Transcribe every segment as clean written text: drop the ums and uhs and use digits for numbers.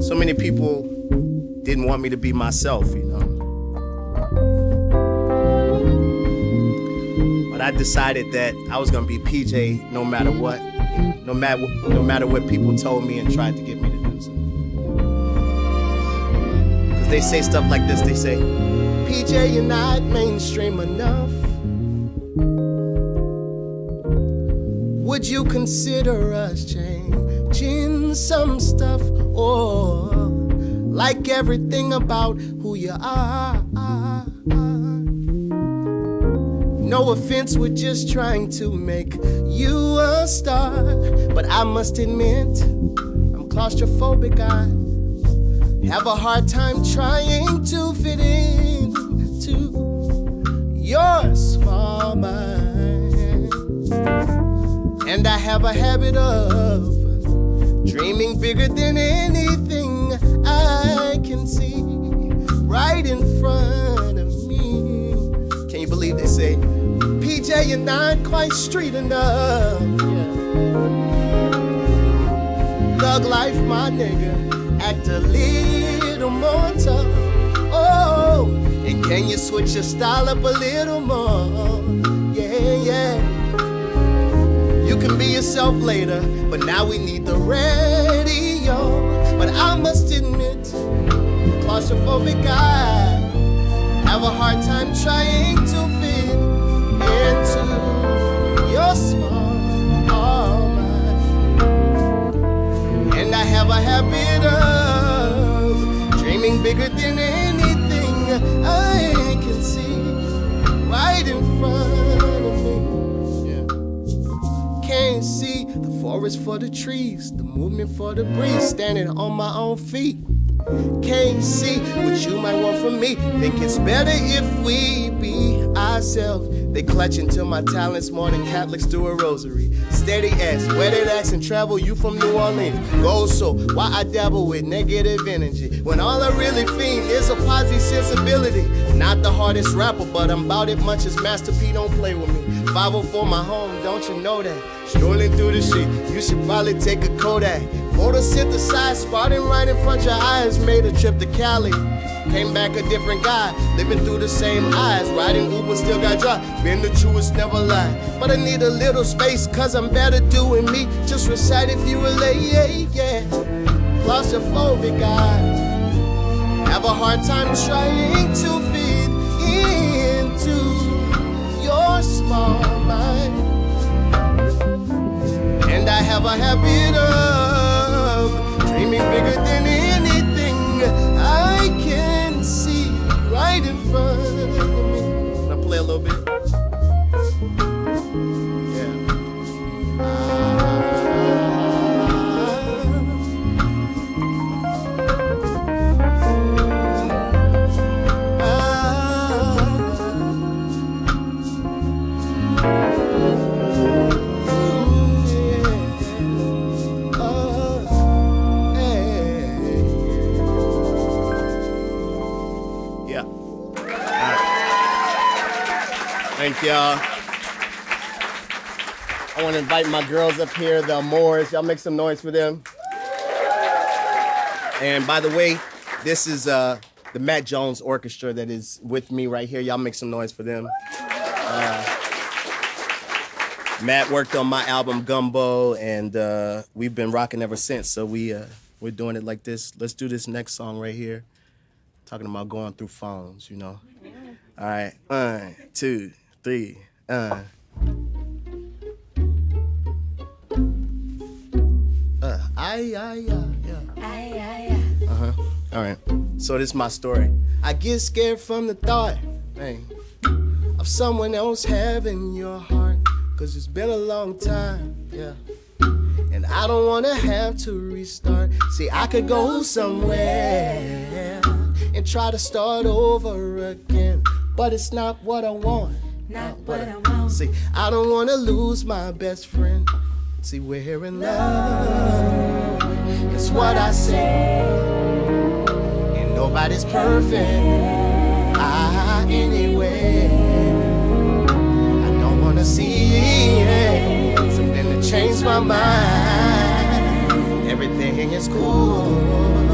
So many people didn't want me to be myself, you know. But I decided that I was gonna be PJ no matter what, no matter what people told me and tried to get me to do. So, because they say stuff like this, they say, PJ, you're not mainstream enough. Would you consider us changing some stuff? Or like everything about who you are? No offense, we're just trying to make you a star. But I must admit, I'm claustrophobic. I have a hard time trying to fit into your small mind. And I have a habit of dreaming bigger than anything I can see right in front of me. Can you believe they say, PJ, you're not quite street enough? Yeah. Thug life, my nigga, act a little more tough. Oh, and can you switch your style up a little more? Yeah, yeah. You can be yourself later, but now we need the radio. But I must admit, claustrophobic guy, have a hard time trying to fit into your small mind. And I have a habit of dreaming bigger than anything I can see right in front of me. Can't see the forest for the trees, the movement for the breeze, standing on my own feet. Can't see what you might want from me. Think it's better if we be ourselves. They clutch into my talents more than Catholics do a rosary. Steady ass, wedded accent, travel, you from New Orleans. Go so, why I dabble with negative energy when all I really fiend is a positive sensibility? Not the hardest rapper, but I'm about it much as Master P, don't play with me. 504 my home, don't you know that? Strolling through the shit, you should probably take a Kodak. Photosynthesized, spotting right in front of your eyes. Made a trip to Cali, came back a different guy. Living through the same eyes, riding Uber, still got dry. Been the truest, never lie. But I need a little space, cause I'm better doing me. Just recite if you relate, yeah. Claustrophobic guy, have a hard time trying to fit into your small mind. And I have a habit of dreaming bigger than anything I can see right in front of me. Can I play a little bit? Thank y'all. I want to invite my girls up here, the Amores. Y'all make some noise for them. And by the way, this is the Matt Jones Orchestra that is with me right here. Y'all make some noise for them. Matt worked on my album Gumbo, and we've been rocking ever since. So we're doing it like this. Let's do this next song right here. Talking about going through phones, you know. All right, 1, 2, 3, All right, so this is my story. I get scared from the thought, man, of someone else having your heart, cause it's been a long time, yeah. And I don't wanna have to restart. See, I could go somewhere and try to start over again, but it's not what I want. Not what I want. See, I don't wanna lose my best friend. See, we're here in love. It's what I say. And nobody's perfect. Anyway, I don't wanna see something to change. your mind. Everything is cool.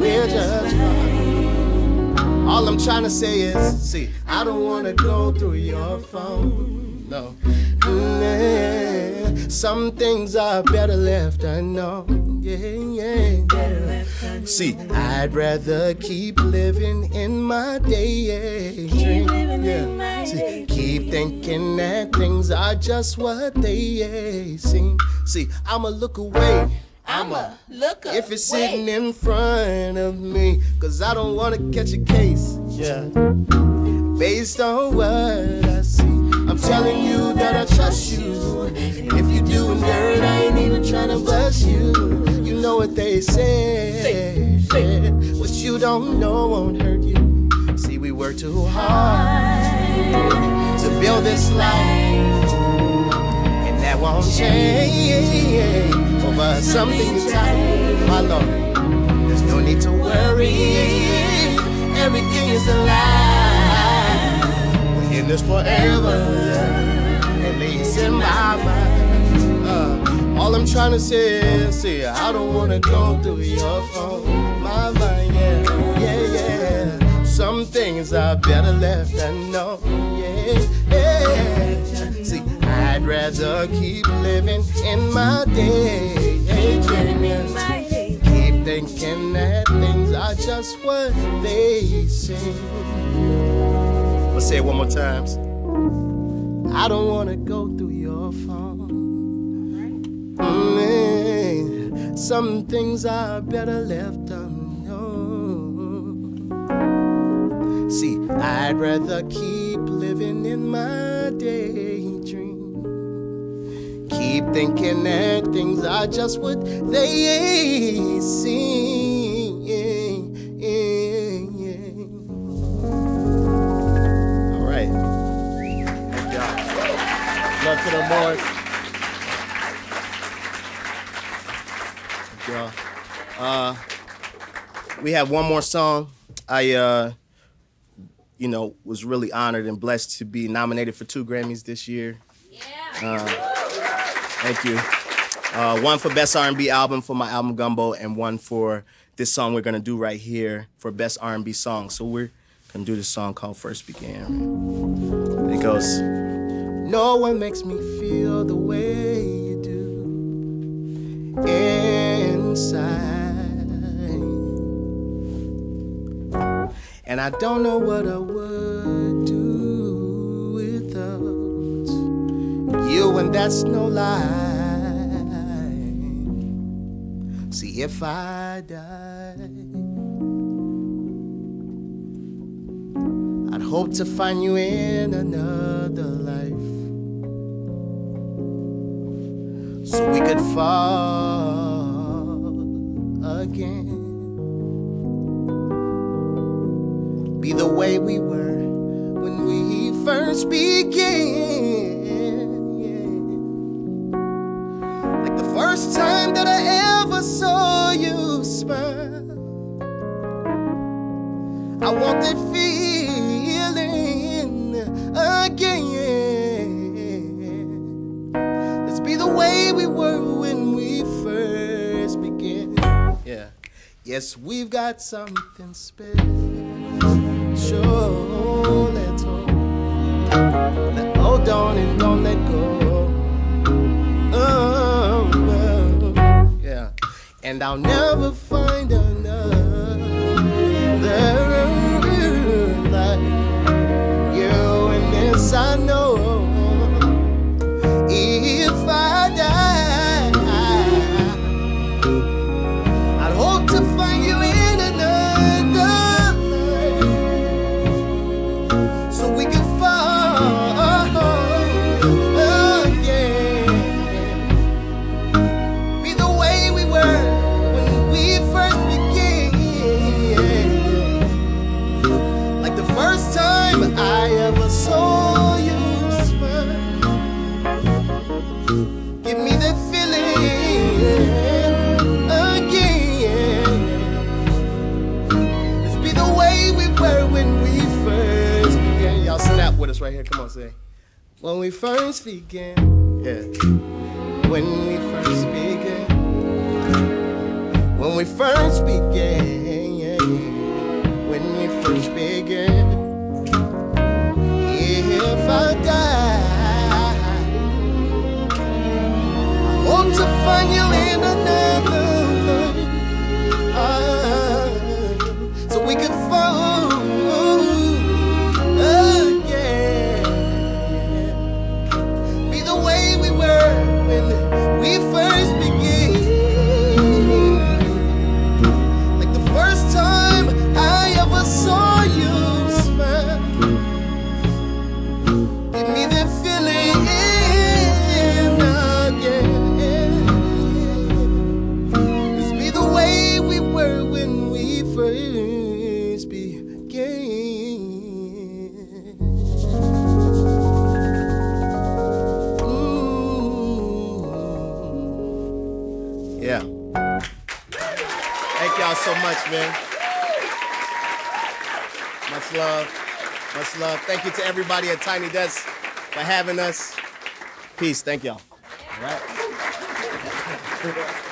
We're just fine. All I'm trying to say is, see, I don't want to go through your phone. No. Some things are better left unknown. Yeah, yeah, yeah. See, I'd rather keep living in my daydream. See, keep thinking that things are just what they seem. See, I'ma look away. I'ma look away. If it's sitting in front of me, 'cause I don't wanna catch a case. Yeah. Based on what I see, I'm telling you that I trust you. And if you do, nerd, I ain't even trying to bust you. You know what they say. What you don't know won't hurt you. See, we work too hard to build this life, and that won't change over something tight. My Lord, there's no need to worry. Everything is alive. In this forever, at least in my mind. All I'm trying to say is, see, I don't want to go through your phone. My mind, yeah, yeah, yeah. Some things are better left unknown, yeah, yeah. See, I'd rather keep living in my day, yeah. Keep thinking that things are just what they seem. Say it one more time. I don't want to go through your phone. Right. Some things are better left unknown. See, I'd rather keep living in my daydream. Keep thinking that things are just what they seem. Love to the Amores. Thank y'all. We have one more song. I was really honored and blessed to be nominated for 2 Grammys this year. Yeah. Thank you. One for Best R&B Album for my album Gumbo, and one for this song we're gonna do right here for Best R&B Song. So we're gonna do this song called First Began. It goes. No one makes me feel the way you do inside, and I don't know what I would do without you, and that's no lie. See, if I died, I'd hope to find you in another life, so we could fall again, be the way we were when we first began. Like the first time that I ever saw you smile, I want that feeling again. The way we were when we first began. Yeah. Yes, we've got something special. Let's hold on and don't let go. Oh, yeah. And I'll never find another like you, and this I know. If I die, I'd hope to find you in another life, so we can fall again, be the way we were when we first began. Like the first time I ever saw you, with us right here, come on, say. When we first began, yeah. when we first began. When we first began. When we first began. If I die, I hope to find you in another life. So we could fall again. Be the way we were when we first began. Like the first time I ever saw you. So much, man. Much love. Much love. Thank you to everybody at Tiny Desk for having us. Peace. Thank y'all. All right.